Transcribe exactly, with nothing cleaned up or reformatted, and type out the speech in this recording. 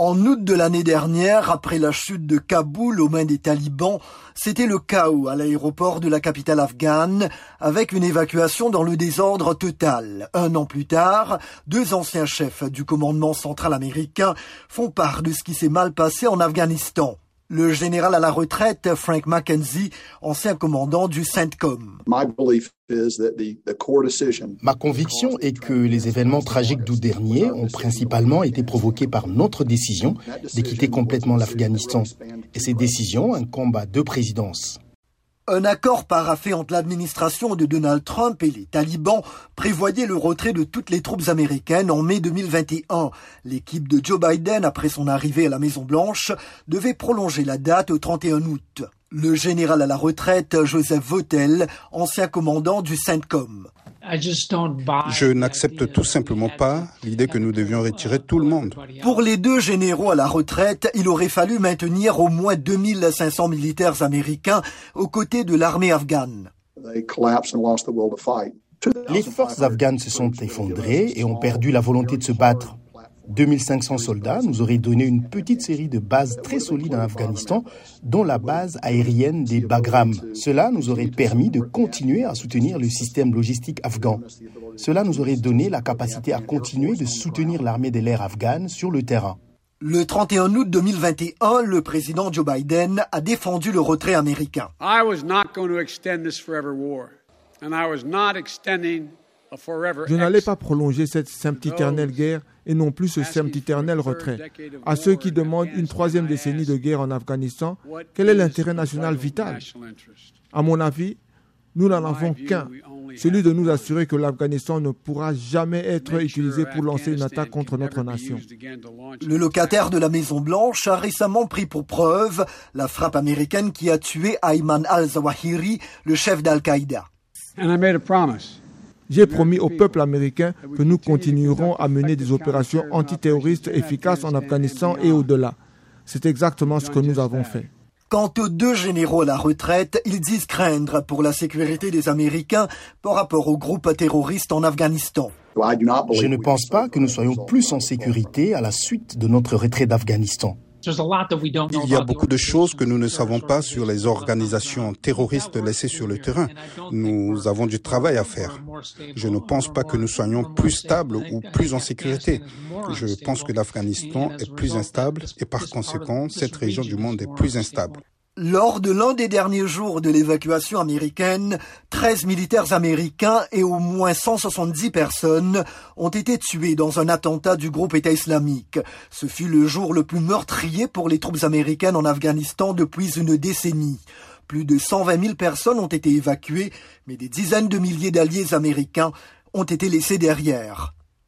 En août de l'année dernière, après la chute de Kaboul aux mains des talibans, c'était le chaos à l'aéroport de la capitale afghane, avec une évacuation dans le désordre total. Un an plus tard, deux anciens chefs du commandement central américain font part de ce qui s'est mal passé en Afghanistan. Le général à la retraite, Frank McKenzie, ancien commandant du CENTCOM. Ma conviction est que les événements tragiques d'août dernier ont principalement été provoqués par notre décision de quitter complètement l'Afghanistan. Et ces décisions incombent à deux présidences. Un accord paraphé entre l'administration de Donald Trump et les talibans prévoyait le retrait de toutes les troupes américaines en mai deux mille vingt et un. L'équipe de Joe Biden, après son arrivée à la Maison-Blanche, devait prolonger la date au trente et un août. Le général à la retraite, Joseph Votel, ancien commandant du CENTCOM. Je n'accepte tout simplement pas l'idée que nous devions retirer tout le monde. Pour les deux généraux à la retraite, il aurait fallu maintenir au moins deux mille cinq cents militaires américains aux côtés de l'armée afghane. Les forces afghanes se sont effondrées et ont perdu la volonté de se battre. deux mille cinq cents soldats nous auraient donné une petite série de bases très solides en Afghanistan, dont la base aérienne des Bagram. Cela nous aurait permis de continuer à soutenir le système logistique afghan. Cela nous aurait donné la capacité à continuer de soutenir l'armée de l'air afghane sur le terrain. Le trente et un août deux mille vingt et un, le président Joe Biden a défendu le retrait américain. Je n'allais pas prolonger cette sempiternelle guerre et non plus ce sempiternel retrait. À ceux qui demandent une troisième décennie de guerre en Afghanistan, quel est l'intérêt national vital? À mon avis, nous n'en avons qu'un, celui de nous assurer que l'Afghanistan ne pourra jamais être utilisé pour lancer une attaque contre notre nation. Le locataire de la Maison-Blanche a récemment pris pour preuve la frappe américaine qui a tué Ayman al-Zawahiri, le chef d'Al-Qaïda. J'ai promis au peuple américain que nous continuerons à mener des opérations antiterroristes efficaces en Afghanistan et au-delà. C'est exactement ce que nous avons fait. Quant aux deux généraux à la retraite, ils disent craindre pour la sécurité des Américains par rapport aux groupes terroristes en Afghanistan. Je ne pense pas que nous soyons plus en sécurité à la suite de notre retrait d'Afghanistan. Il y a beaucoup de choses que nous ne savons pas sur les organisations terroristes laissées sur le terrain. Nous avons du travail à faire. Je ne pense pas que nous soyons plus stables ou plus en sécurité. Je pense que l'Afghanistan est plus instable et par conséquent, cette région du monde est plus instable. Lors de l'un des derniers jours de l'évacuation américaine, treize militaires américains et au moins cent soixante-dix personnes ont été tués dans un attentat du groupe État islamique. Ce fut le jour le plus meurtrier pour les troupes américaines en Afghanistan depuis une décennie. Plus de cent vingt mille personnes ont été évacuées, mais des dizaines de milliers d'alliés américains ont été laissés derrière.